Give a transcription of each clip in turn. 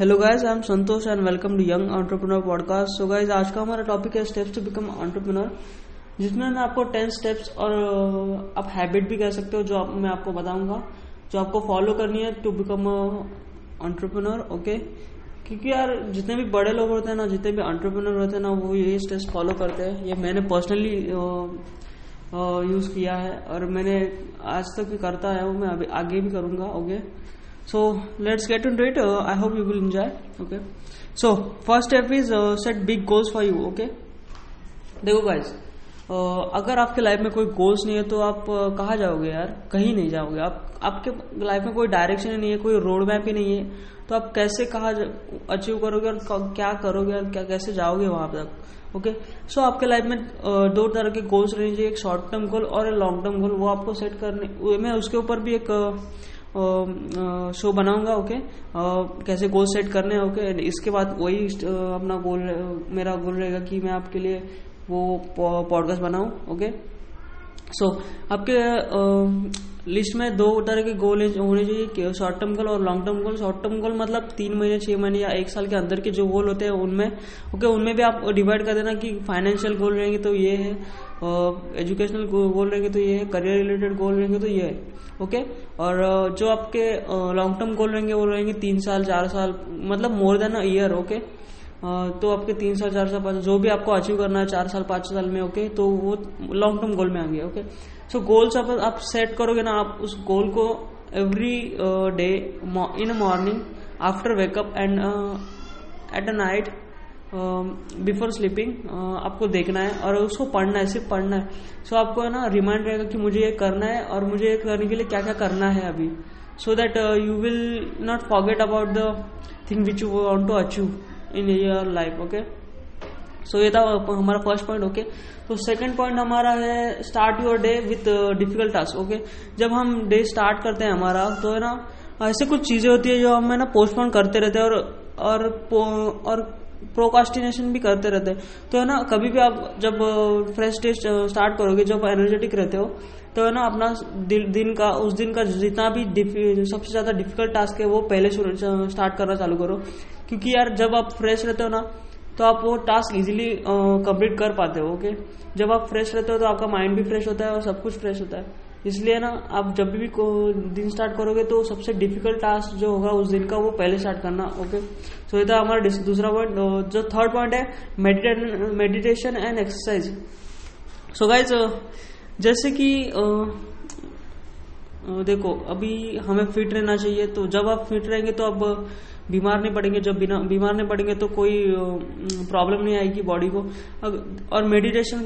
Hello guys, I am Santosh and welcome to young entrepreneur podcast. So guys, आज का हमारा topic है steps to become entrepreneur, जिसमें मैं आपको 10 स्टेप्स और आप हैबिट भी कह सकते हो जो मैं आपको बताऊंगा, जो आपको फॉलो करनी है टू बिकम एंटरप्रेन्योर। ओके, क्योंकि यार जितने भी बड़े लोग होते हैं ना, जितने भी एंटरप्रेन्योर होते हैं ना, वो यही स्टेप्स फॉलो करते हैं। ये मैंने पर्सनली यूज किया है और मैंने आज तक भी करता है, वो मैं अभी आगे भी करूंगा। Okay, so let's get into it. I hope you will enjoy. Okay, so first step is set big goals for you. Okay, देखो guys, अगर आपके लाइफ में कोई गोल्स नहीं है तो आप कहाँ जाओगे यार? कहीं नहीं जाओगे। आपके लाइफ में कोई डायरेक्शन ही नहीं है, कोई रोड मैप ही नहीं है, तो आप कैसे कहाँ अचीव करोगे और क्या करोगे और क्या कैसे जाओगे वहां तक? ओके, सो आपके लाइफ में 2 तरह के गोल्स रहने चाहिए, एक शॉर्ट टर्म गोल और एक लॉन्ग टर्म गोल। वो आपको सेट करने, मैं उसके ऊपर भी एक शो बनाऊंगा। ओके, कैसे गोल सेट करने हैं। ओके, इसके बाद वही अपना गोल, मेरा गोल रहेगा कि मैं आपके लिए वो पॉडकास्ट बनाऊं। ओके, सो आपके लिस्ट में 2 तरह के गोल होने चाहिए, शॉर्ट टर्म गोल और long term goal. Short term goal मतलब 3 महीने, 6 महीने या 1 साल के अंदर के जो गोल होते हैं उनमें। ओके, उनमें भी आप डिवाइड कर देना कि फाइनेंशियल गोल रहेंगे तो ये है, एजुकेशनल गोल रहेंगे तो ये है, करियर रिलेटेड गोल रहेंगे तो ये है। ओके, और जो आपके लॉन्ग टर्म गोल रहेंगे वो रहेंगे 3 साल, 4 साल, मतलब more than a year. Okay, तो आपके 3 साल, 4 साल, 5 साल जो भी आपको अचीव करना है, 4 साल, 5 साल में, ओके, तो वो लॉन्ग टर्म गोल में आएंगे। ओके, सो गोल्स आप सेट करोगे ना, आप उस गोल को every day in morning, after wake up and at a night, before sleeping आपको देखना है और उसको पढ़ना है, सिर्फ पढ़ना है। सो आपको है ना रिमाइंड रहेगा कि मुझे ये करना है और मुझे ये करने के लिए क्या क्या करना है अभी, so that you will not forget about the thing which you want to achieve in your life. Okay, so ये था हमारा फर्स्ट पॉइंट। ओके, तो सेकंड पॉइंट हमारा है start your day with difficult task. Okay, जब हम day start करते हैं हमारा, तो है ना ऐसे कुछ चीजें होती है जो हम है ना पोस्टपोन करते रहते हैं और प्रोकास्टिनेशन भी करते रहते हैं। तो है ना कभी भी आप जब फ्रेश डे स्टार्ट करोगे, जब एनर्जेटिक रहते हो, तो है ना अपना उस दिन का जितना भी सबसे ज्यादा डिफिकल्ट टास्क है वो पहले स्टार्ट करना चालू करो, क्योंकि यार जब आप फ्रेश रहते हो ना तो आप वो टास्क इजीली कंप्लीट कर पाते हो। ओके, जब आप फ्रेश रहते हो तो आपका माइंड भी फ्रेश होता है और सब कुछ फ्रेश होता है। इसलिए ना आप जब भी दिन स्टार्ट करोगे तो सबसे डिफिकल्ट टास्क जो होगा उस दिन का वो पहले स्टार्ट करना। ओके, सो ये था हमारा दूसरा पॉइंट। जो थर्ड पॉइंट है meditation and exercise. So guys, जैसे कि देखो अभी हमें फिट रहना चाहिए, तो जब आप फिट रहेंगे तो आप बीमार नहीं पड़ेंगे। जब बीमार नहीं पड़ेंगे तो कोई प्रॉब्लम नहीं आएगी बॉडी को। और मेडिटेशन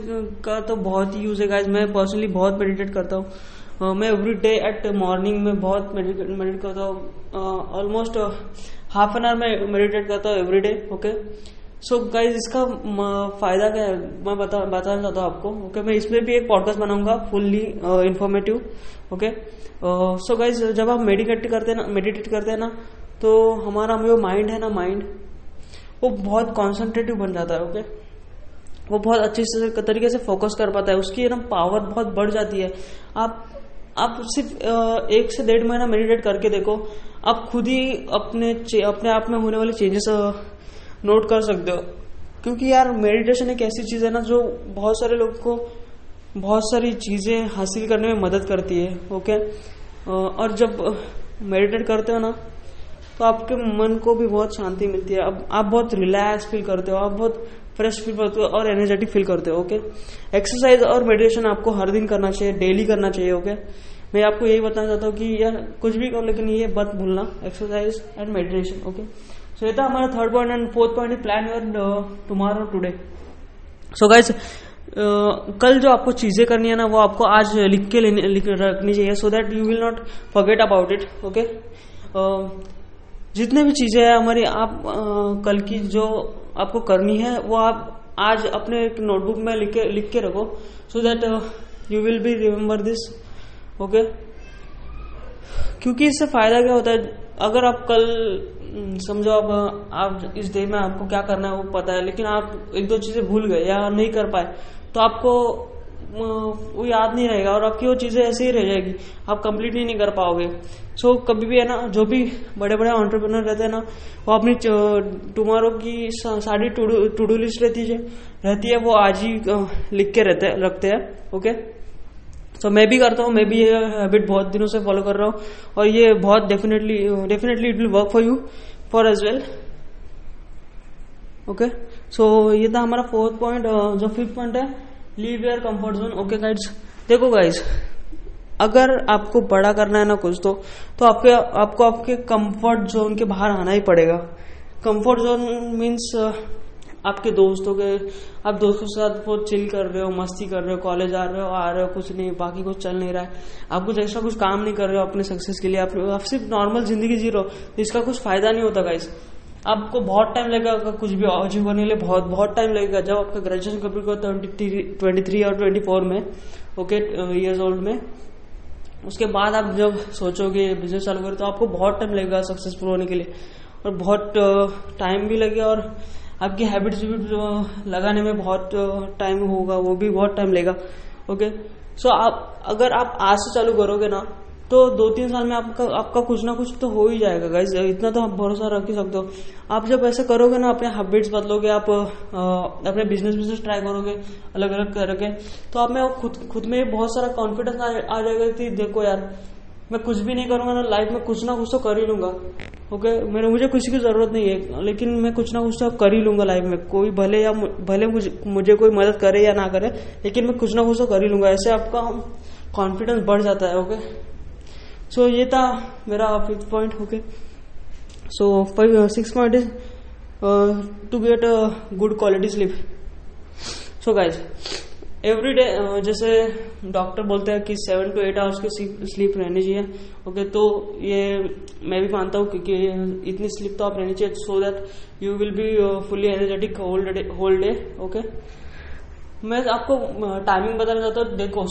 का तो बहुत ही यूज है गाइस। मैं पर्सनली बहुत मेडिटेट करता हूँ। मैं एवरी डे एट मॉर्निंग में बहुत मेडिटेट करता हूँ। ऑलमोस्ट हाफ एन आवर में मेडिटेट करता हूँ every day. Okay, so guys, इसका फायदा क्या है मैं बताना चाहता हूँ आपको। ओके, मैं इसमें भी एक पॉडकास्ट बनाऊंगा fully informative. Okay, so guys, जब आप मेडिटेट करते हैं ना तो हमारा जो माइंड है ना, माइंड वो बहुत कॉन्सेंट्रेटिव बन जाता है। ओके, वो बहुत अच्छे तरीके से फोकस कर पाता है, उसकी ना पावर बहुत बढ़ जाती है। आप सिर्फ 1 से 1.5 महीना मेडिटेट करके देखो, आप खुद ही अपने आप में होने वाले चेंजेस नोट कर सकते हो। क्योंकि यार मेडिटेशन एक ऐसी चीज है ना जो बहुत सारे लोग को बहुत सारी चीजें हासिल करने में मदद करती है। ओके, और जब मेडिटेट करते हो ना तो आपके मन को भी बहुत शांति मिलती है। अब आप बहुत रिलैक्स फील करते हो, आप बहुत फ्रेश फील करते हो और एनर्जेटिक फील करते हो। ओके, एक्सरसाइज और मेडिटेशन आपको हर दिन करना चाहिए, डेली करना चाहिए। ओके, मैं आपको यही बताना चाहता हूँ कि यार कुछ भी करो लेकिन ये मत भूलना, exercise and meditation. Okay, so ये था हमारा third point. And fourth point is plan your tomorrow today. So guys, कल जो आपको चीजें करनी है ना वो आपको आज लिख के रखनी चाहिए, so that you will not forget about it. Okay, जितने भी चीजें हैं हमारी, आप कल की जो आपको करनी है वो आप आज अपने एक नोटबुक में लिख के रखो, so that you will be remember this. Okay, क्योंकि इससे फायदा क्या होता है, अगर आप कल समझो आप इस डे में आपको क्या करना है वो पता है, लेकिन आप 1-2 चीजें भूल गए या नहीं कर पाए, तो आपको वो याद नहीं रहेगा और आपकी वो चीज़ें ऐसे ही रह जाएगी, आप कंप्लीट नहीं कर पाओगे। सो कभी भी है ना, जो भी बड़े बड़े एंटरप्रेन्योर रहते हैं ना, वो अपनी टुमारो की सारी टू डू लिस्ट रहती है वो आज ही लिख के रखते हैं। ओके, सो मैं भी करता हूँ, मैं भी ये हैबिट बहुत दिनों से फॉलो कर रहा हूँ और ये बहुत definitely it will work for you for as well. Okay, so ये था हमारा फोर्थ पॉइंट। जो फिफ्थ पॉइंट है, leave your comfort zone. Okay guides, देखो गाइज, अगर आपको बड़ा करना है ना कुछ तो आपको आपके कंफर्ट जोन के बाहर आना ही पड़ेगा। कंफर्ट जोन मीन्स आपके दोस्तों के, आप दोस्तों के साथ बहुत चिल कर रहे हो, मस्ती कर रहे हो, कॉलेज आ रहे हो, कुछ नहीं, बाकी कुछ चल नहीं रहा है, आप कुछ ऐसा कुछ काम नहीं कर रहे हो अपने सक्सेस के लिए, आप सिर्फ नॉर्मल जिंदगी जी रहे हो, इसका कुछ फायदा नहीं होता गाइज। आपको बहुत टाइम लगेगा कुछ भी अचीव करने के लिए, बहुत बहुत टाइम लगेगा। जब आपका ग्रेजुएशन कंप्लीट होगा 23 और 24 में, ओके, ईयर्स ओल्ड में, उसके बाद आप जब सोचोगे बिजनेस चालू करें तो आपको बहुत टाइम लगेगा सक्सेसफुल होने के लिए, और बहुत टाइम भी लगेगा और आपकी हैबिट्स भी लगाने में बहुत टाइम होगा, वो भी बहुत टाइम लगेगा। ओके, सो आप अगर आप आज से चालू करोगे ना तो 2-3 साल में आपका कुछ ना कुछ तो हो ही जाएगा गाइज, इतना तो आप भरोसा रख ही सकते हो। आप जब ऐसा करोगे ना, अपने हैबिट्स बदलोगे, आप अपने बिजनेस ट्राई करोगे अलग अलग करके, तो आप में खुद में बहुत सारा कॉन्फिडेंस आ जाएगा कि देखो यार, मैं कुछ भी नहीं करूंगा ना, लाइफ में कुछ ना कुछ तो कर ही लूंगा। ओके, मुझे किसी की जरूरत नहीं है, लेकिन मैं कुछ ना कुछ तो कर ही लूंगा लाइफ में, कोई भले मुझे कोई मदद करे या ना करे, लेकिन मैं कुछ ना कुछ तो कर ही लूंगा। ऐसे आपका कॉन्फिडेंस बढ़ जाता है। ओके, सो ये था मेरा fifth point. Okay, so 6 point is to get a good quality sleep. So guys, every day जैसे डॉक्टर बोलते हैं कि 7 to 8 आवर्स की स्लीप रहनी चाहिए। ओके, तो ये मैं भी मानता हूँ कि इतनी स्लीप तो आप रहनी चाहिए, so that you will be fully energetic whole day. Okay, मैं आपको टाइमिंग बताना चाहता हूँ। देखो,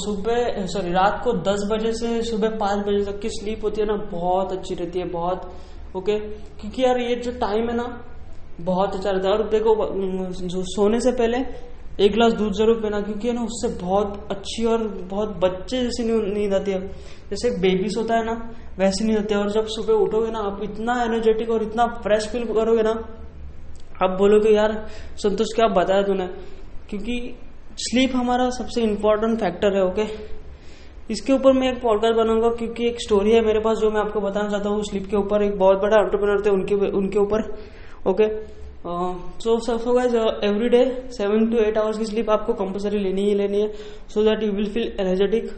रात को 10 बजे से सुबह 5 बजे तक की स्लीप होती है ना, बहुत अच्छी रहती है, बहुत। ओके, क्योंकि यार ये जो टाइम है ना बहुत अच्छा रहता है। और देखो, सोने से पहले 1 गिलास दूध जरूर पीना, क्योंकि है ना उससे बहुत अच्छी और बहुत बच्चे जैसी नींद आती है, जैसे एक बेबी सोता है ना वैसी नींद आती है। और जब सुबह उठोगे ना, आप इतना एनर्जेटिक और इतना फ्रेश फील करोगे ना, आप बोलोगे यार संतोष क्या बताया तूने, क्योंकि स्लीप हमारा सबसे इम्पोर्टेंट फैक्टर है। ओके, इसके ऊपर मैं एक पॉडकास्ट बनाऊंगा, क्योंकि एक स्टोरी है मेरे पास जो मैं आपको बताना चाहता हूँ स्लीप के ऊपर। एक बहुत बड़ा एंटरप्रेन्योर थे, उनके ऊपर। Okay, so guys, every day 7 to 8 hours की स्लीप आपको कंपल्सरी लेनी है, so that you will feel energetic.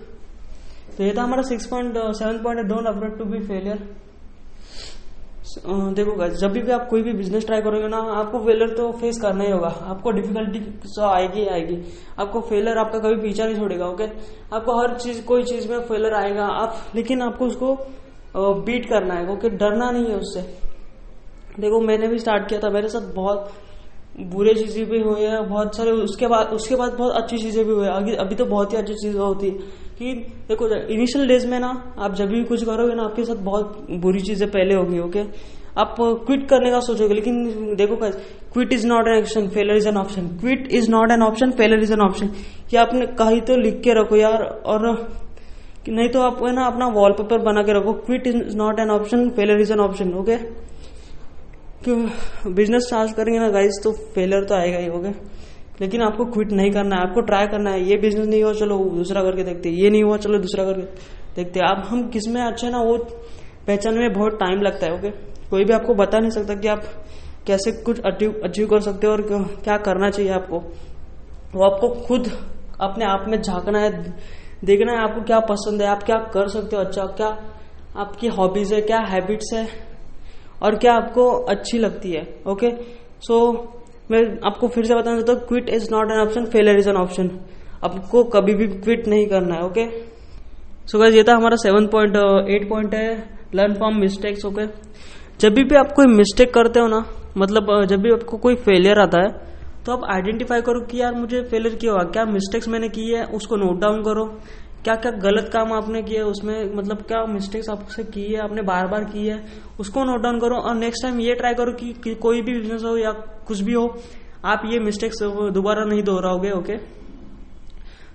तो ये था हमारा 6 point. 7 point, don't afraid to be failure. देखो गाइस, जब भी आप कोई भी बिजनेस ट्राई करोगे ना, आपको फेलर तो फेस करना ही होगा, आपको डिफिकल्टी तो आएगी, आपको फेलर आपका कभी पीछा नहीं छोड़ेगा। ओके, आपको हर चीज, कोई चीज में फेलर आएगा, लेकिन आपको उसको बीट करना है। ओके, डरना नहीं है उससे। देखो, मैंने भी स्टार्ट किया था, मेरे साथ बहुत बुरे चीजें भी हुई है, बहुत सारे, उसके बाद बहुत अच्छी चीजें भी हुई है, अभी तो बहुत ही अच्छी चीजें होती है। कि देखो, इनिशियल डेज में ना आप जब भी कुछ करोगे ना, आपके साथ बहुत बुरी चीजें पहले होगी। ओके, आप क्विट करने का सोचोगे, लेकिन देखो guys, quit is not an option, failure is an option. Quit is not an option, failure is an option. ये आपने कहीं तो लिख के रखो यार, और नहीं तो आप है ना अपना वॉलपेपर बना के रखो, quit is not an option, failure is an option. Okay, business charge करेंगे ना गाइस, तो फेलर तो आएगा ही। ओके, लेकिन आपको क्विट नहीं करना है, आपको ट्राई करना है। ये बिजनेस नहीं हुआ, चलो दूसरा करके देखते, ये नहीं हुआ, चलो दूसरा करके देखते। अब हम किस में अच्छे ना, वो पहचानने में बहुत टाइम लगता है। ओके, कोई भी आपको बता नहीं सकता कि आप कैसे कुछ अचीव कर सकते हो और क्या करना चाहिए आपको। वो आपको खुद अपने आप में झांकना है, देखना है आपको क्या पसंद है, आप क्या कर सकते हो अच्छा, क्या आपकी हॉबीज है, क्या हैबिट्स है, और क्या आपको अच्छी लगती है। ओके, सो मैं आपको फिर से बताना चाहता हूँ, quit is not an option, failure is an option. आपको कभी भी क्विट नहीं करना है। ओके, सो गाइस, ये था हमारा 7 पॉइंट। 8 पॉइंट है, लर्न फ्रॉम मिस्टेक्स। ओके, जब भी आप कोई मिस्टेक करते हो ना, मतलब जब भी आपको कोई फेलियर आता है, तो आप आइडेंटिफाई करो कि यार मुझे फेलियर क्यों हुआ, क्या मिस्टेक्स मैंने की है, उसको नोट डाउन करो। क्या क्या गलत काम आपने किया है उसमें, मतलब क्या मिस्टेक्स आपसे की है, आपने बार बार की है, उसको नोट डाउन करो। और नेक्स्ट टाइम ये ट्राई करो कि कोई भी बिजनेस हो या कुछ भी हो, आप ये मिस्टेक्स दोबारा नहीं दोहराओगे। Okay,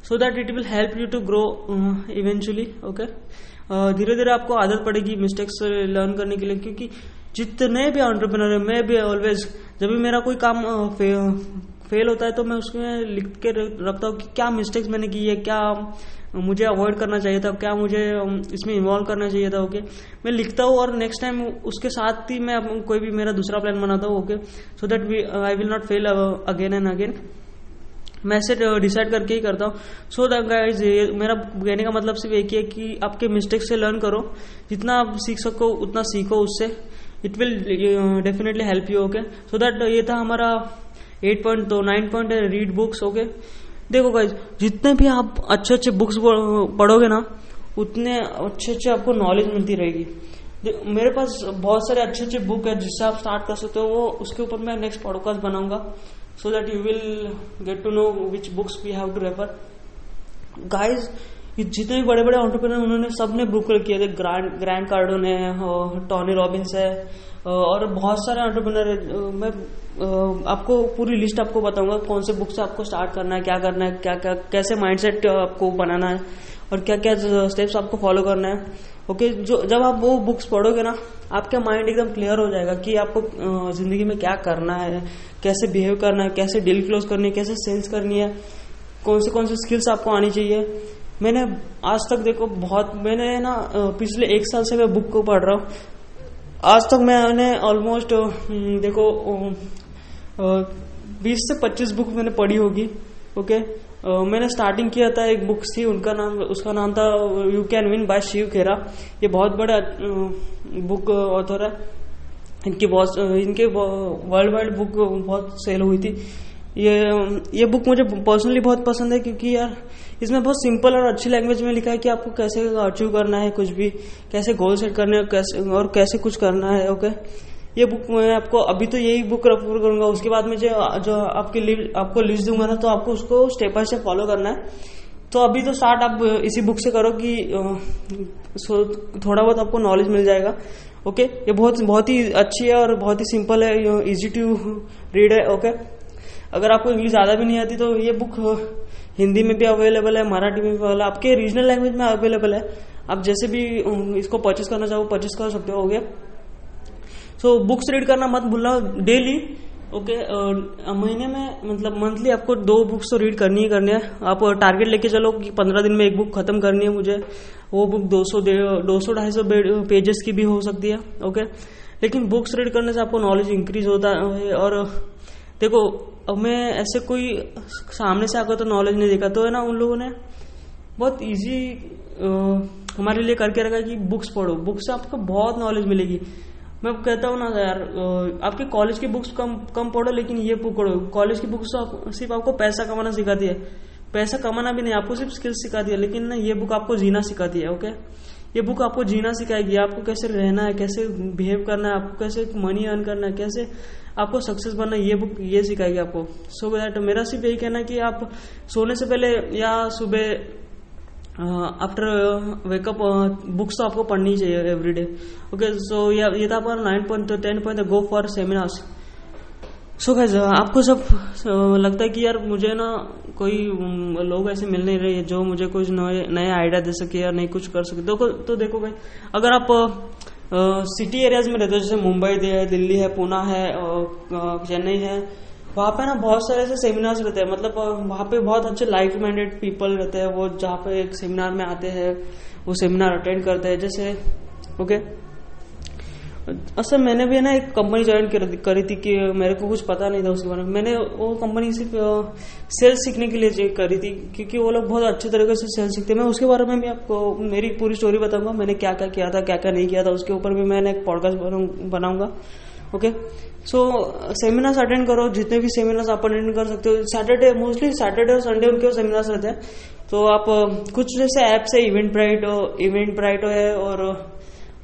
so that it will help you to grow eventually. Okay, धीरे धीरे आपको आदत पड़ेगी मिस्टेक्स लर्न करने के लिए, क्योंकि जितने भी एंटरप्रेन्योर है, मैं भी ऑलवेज जब भी मेरा कोई काम फेल होता है तो मैं उसमें लिख के रखता हूँ कि क्या मिस्टेक्स मैंने की है, क्या मुझे अवॉइड करना चाहिए था, क्या मुझे इसमें इन्वॉल्व करना चाहिए था. ओके, मैं लिखता हूँ और नेक्स्ट टाइम उसके साथ ही मैं कोई भी मेरा दूसरा प्लान बनाता हूँ. Okay, so that I will not fail again and again. मैं सिर्फ डिसाइड करके ही करता हूँ. सो दैट गाइज, मेरा कहने का मतलब सिर्फ एक ही है कि आपके मिस्टेक्स से लर्न करो, जितना आप सीख सको उतना सीखो उससे. It will definitely help you. Okay, so that ये था हमारा 8 पॉइंट. तो 9 पॉइंट है रीड बुक्स. ओके, देखो गाइज, जितने भी आप अच्छे अच्छे बुक्स पढ़ोगे ना, उतने अच्छे अच्छे आपको नॉलेज मिलती रहेगी. मेरे पास बहुत सारे अच्छे अच्छे बुक है जिससे आप स्टार्ट कर सकते हो, वो उसके ऊपर मैं नेक्स्ट पॉडकास्ट बनाऊंगा. so that you will get to know which books we have to refer. Guys, जितने भी बड़े बड़े एंटरप्रेन्योर उन्होंने सबने बुक लिखी है. ग्रैंट कार्डोन है, टॉनी रॉबिन्स है, और बहुत सारे एंटरप्रेन्योर है. मैं आपको पूरी लिस्ट आपको बताऊंगा कौन से बुक से आपको स्टार्ट करना है, क्या करना है, क्या क्या कैसे माइंडसेट आपको बनाना है और क्या क्या स्टेप्स आपको फॉलो करना है. ओके, जो जब आप वो बुक्स पढ़ोगे ना, आपका माइंड एकदम क्लियर हो जाएगा कि आपको जिंदगी में क्या करना है, कैसे बिहेव करना है, कैसे डील क्लोज करनी है, कैसे सेल्स करनी है, कौन से स्किल्स आपको आनी चाहिए. मैंने आज तक देखो बहुत मैंने ना पिछले 1 साल से मैं बुक को पढ़ रहा हूँ. आज तक मैंने ऑलमोस्ट देखो 20 से 25 बुक मैंने पढ़ी होगी. ओके, मैंने स्टार्टिंग किया था एक बुक थी, उसका नाम था you can win by Shiv Khera. ये बहुत बड़ा बुक ऑथर है. इनके वर्ल्ड वाइड बुक बहुत सेल हुई थी. ये बुक मुझे पर्सनली बहुत पसंद है, क्योंकि यार इसमें बहुत सिंपल और अच्छी लैंग्वेज में लिखा है कि आपको कैसे अचीव करना है कुछ भी, कैसे गोल सेट करने है, कैसे कुछ करना है. ओके, ये बुक मैं आपको अभी तो यही बुक रेफर करूंगा. उसके बाद में जो आपको लिस्ट दूंगा ना, तो आपको उसको स्टेप बाय स्टेप फॉलो करना है. तो अभी तो स्टार्ट आप इसी बुक से करो कि थोड़ा बहुत आपको नॉलेज मिल जाएगा. ओके, ये बहुत बहुत ही अच्छी है और बहुत ही सिंपल है, इजी टू रीड है. ओके, अगर आपको इंग्लिश ज्यादा भी नहीं आती तो ये बुक हिंदी में भी अवेलेबल है, मराठी में भी अवेलेबल है, आपके रीजनल लैंग्वेज में अवेलेबल है. आप जैसे भी इसको परचेस करना चाहो परचेस कर सकते हो. गया सो बुक्स रीड करना मत भूलना डेली. ओके, महीने में मतलब मंथली आपको 2 बुक्स तो रीड करनी ही करनी है. आप टारगेट लेके चलो कि 15 दिन में एक बुक खत्म करनी है मुझे. वो बुक 200-250 पेजेस की भी हो सकती है. ओके, लेकिन बुक्स रीड करने से आपको नॉलेज इंक्रीज होता है. और देखो, अब मैं ऐसे कोई सामने से आकर तो नॉलेज नहीं देखा, तो है ना उन लोगों ने बहुत इजी हमारे लिए करके रखा कि बुक्स पढ़ो, बुक्स से आपको बहुत नॉलेज मिलेगी. मैं कहता हूँ ना यार, आपके कॉलेज की बुक्स कम पढ़ो, लेकिन ये पढ़ो. कॉलेज की बुक्स सिर्फ आपको पैसा कमाना सिखाती है, पैसा कमाना भी नहीं, आपको सिर्फ स्किल्स सिखाती है. लेकिन ना, ये बुक आपको जीना सिखाती है. ओके, ये बुक आपको जीना सिखाएगी, आपको कैसे रहना है, कैसे बिहेव करना है, आपको कैसे मनी अर्न करना है, कैसे आपको सक्सेस बनना है, ये बुक ये सिखाएगी आपको. सो दैट मेरा सिर्फ यही कहना है कि आप सोने से पहले या सुबह आफ्टर वेकअप बुक्स तो आपको पढ़नी चाहिए एवरीडे. ओके, सो ये था हमारा 9 point. 10 point go for seminars. So guys, आपको सब लगता है कि यार मुझे ना कोई लोग ऐसे मिल नहीं रहे जो मुझे कुछ नए आइडिया दे सके या नहीं कुछ कर सके. तो देखो भाई, अगर आप सिटी एरियाज में रहते हो, जैसे मुंबई है, दिल्ली है, पुणे है, चेन्नई है, वहाँ पे ना बहुत सारे ऐसे सेमिनार्स रहते हैं. मतलब वहाँ पे बहुत अच्छे लाइक माइंडेड पीपल रहते हैं, वो जहाँ पे एक सेमिनार में आते हैं, वो सेमिनार अटेंड करते हैं. जैसे ओके, असल मैंने भी ना एक कंपनी ज्वाइन करी थी कि मेरे को कुछ पता नहीं था उसके बारे में. मैंने वो कंपनी सिर्फ सेल्स सीखने के लिए करी थी, क्योंकि वो लोग बहुत अच्छे तरीके से सेल्स सीखते हैं. मैं उसके बारे में भी आपको मेरी पूरी स्टोरी बताऊंगा, मैंने क्या क्या किया था, क्या क्या नहीं किया था, उसके ऊपर भी मैंने एक पॉडकास्ट बनाऊंगा. ओके, सो सेमिनार्स अटेंड करो, जितने भी सेमिनार्स आप अटेंड कर सकते हो. सैटरडे, मोस्टली सैटरडे और संडे उनके सेमिनार्स रहते हैं. तो आप कुछ जैसे ऐप्स है, इवेंट ब्राइट है, और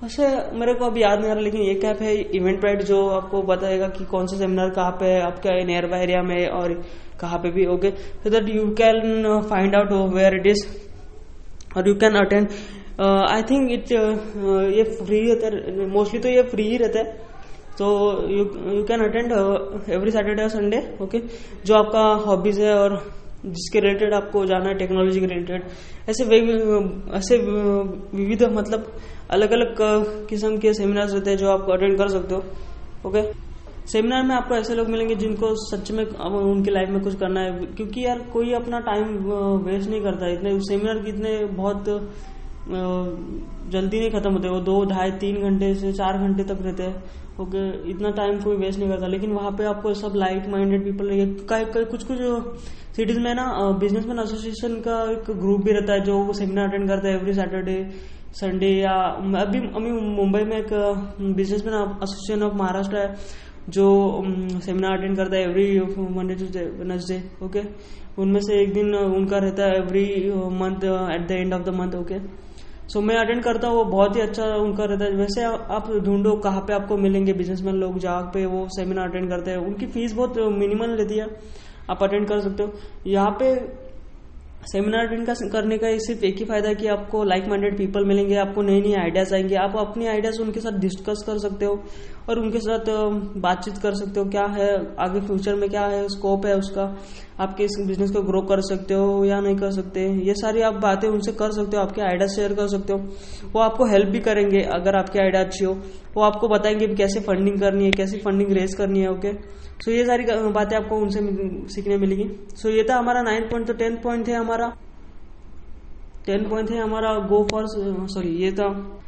वैसे मेरे को अब याद नहीं आ रहा, लेकिन एक ऐप है इवेंटब्राइट जो आपको बताएगा कि कौन सा सेमिनार कहाँ पे है, आपका नियर बाय एरिया में और कहाँ पे भी. Okay, so that you can find out where it is और you can attend. I think ये फ्री रहता है मोस्टली, तो ये फ्री ही रहता है. तो you can attend every Saturday और संडे. ओके, जो आपका हॉबीज है और जिसके रिलेटेड आपको जाना है, टेक्नोलॉजी के रिलेटेड, ऐसे विविध मतलब अलग अलग किस्म के सेमिनार्स रहते हैं जो आप अटेंड कर सकते हो। ओके, सेमिनार में आपको ऐसे लोग मिलेंगे जिनको सच में उनकी लाइफ में कुछ करना है, क्योंकि यार कोई अपना टाइम वेस्ट नहीं करता। इतने सेमिनार कितने बहुत जल्दी नहीं खत्म होते, वो 2-2.5-3 घंटे से 4 घंटे तक रहते हैं। ओके, इतना टाइम कोई वेस्ट नहीं करता, लेकिन वहाँ पे आपको सब लाइट माइंडेड पीपल रहेंगे। कुछ कुछ सिटीज में ना बिजनेसमैन एसोसिएशन का एक ग्रुप भी रहता है जो सेमिनार अटेंड करता है एवरी सैटरडे संडे। या अभी मुंबई में एक बिजनेसमैन एसोसिएशन ऑफ महाराष्ट्र है जो सेमिनार अटेंड करता है every Monday to Wednesday. Okay, उनमें से एक दिन उनका रहता है every month at the end of the month. Okay, so मैं अटेंड करता हूँ, वो बहुत ही अच्छा उनका रहता है। वैसे आप ढूंढो कहाँ पे आपको मिलेंगे बिजनेसमैन लोग जहाँ पे वो सेमिनार अटेंड करते हैं। उनकी फीस बहुत मिनिमल रहती है, आप अटेंड कर सकते हो। यहाँ पे सेमिनार अटेंड करने का सिर्फ एक ही फायदा है कि आपको लाइक माइंडेड पीपल मिलेंगे, आपको नई नई आइडियाज़ आएंगे, आप अपनी आइडियाज़ उनके साथ डिस्कस कर सकते हो और उनके साथ बातचीत कर सकते हो। क्या है आगे फ्यूचर में, क्या है स्कोप है उसका, आपके इस बिजनेस को ग्रो कर सकते हो या नहीं कर सकते, ये सारी आप बातें उनसे कर सकते हो, आपके आइडियाज़ शेयर कर सकते हो। वो आपको हेल्प भी करेंगे अगर आपकी आइडिया अच्छी हो, वो आपको बताएंगे कैसे फंडिंग करनी है, कैसे फंडिंग रेज करनी है। ओके, सो ये सारी बातें आपको उनसे सीखने मिलेगी। सो ये था हमारा 9 पॉइंट। तो 10 पॉइंट है हमारा गो फॉर, सॉरी ये था